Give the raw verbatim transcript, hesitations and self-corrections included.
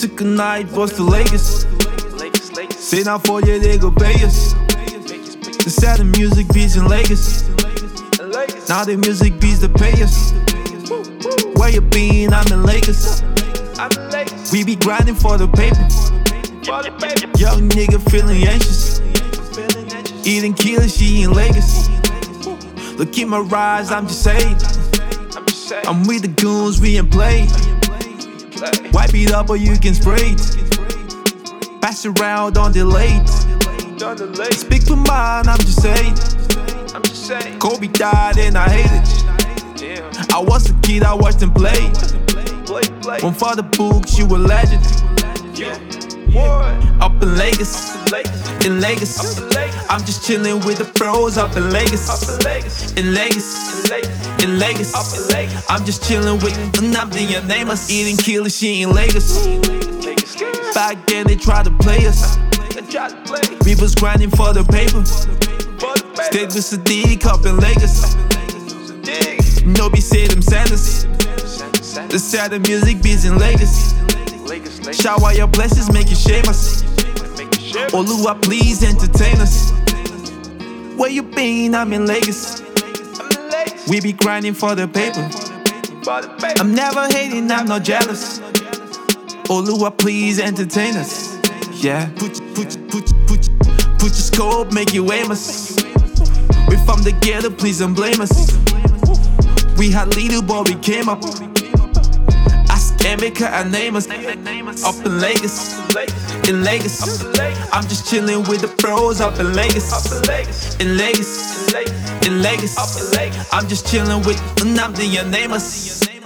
took a night bus to Lagos. Say now for you, they go pay us. They sell the music beats in Lagos. Now the music beats that pay us. Where you been? I'm in Lagos. We be grinding for the paper. Young nigga feeling anxious. Eating killer, she in Lagos. Look in my eyes, I'm just saying. I'm with the goons, we ain't play. Wipe it up or you can spray it. Pass it round on the late. Speak for mine, I'm just saying. Kobe died and I hate it. I was a kid, I watched him play. One for the books, you a legend. Up in Lagos, in Lagos, I'm just chilling with the pros. Up in Lagos, in Lagos, in Lagos, I'm just chilling with nothing. Your name is eating killer, she in Lagos. Back then they tried to play us. We was grinding for the paper. Stayed with Sadiq up in Lagos. Nobody said them sadness. They said the music beats in Lagos. Shower your blessings, make you shame us. Oluwa, please entertain us. Where you been? I'm in Lagos. We be grinding for the paper. I'm never hating, I'm not jealous. Oluwa, please entertain us. Yeah. Put put put put put your scope, make you aimless. We from the ghetto, please don't blame us. We had little, but we came up. Emeka and name us. Up in Lagos, in Lagos, I'm just chilling with the pros. Up in Lagos, in Lagos, in Lagos, I'm just chilling with nothing. Your name us.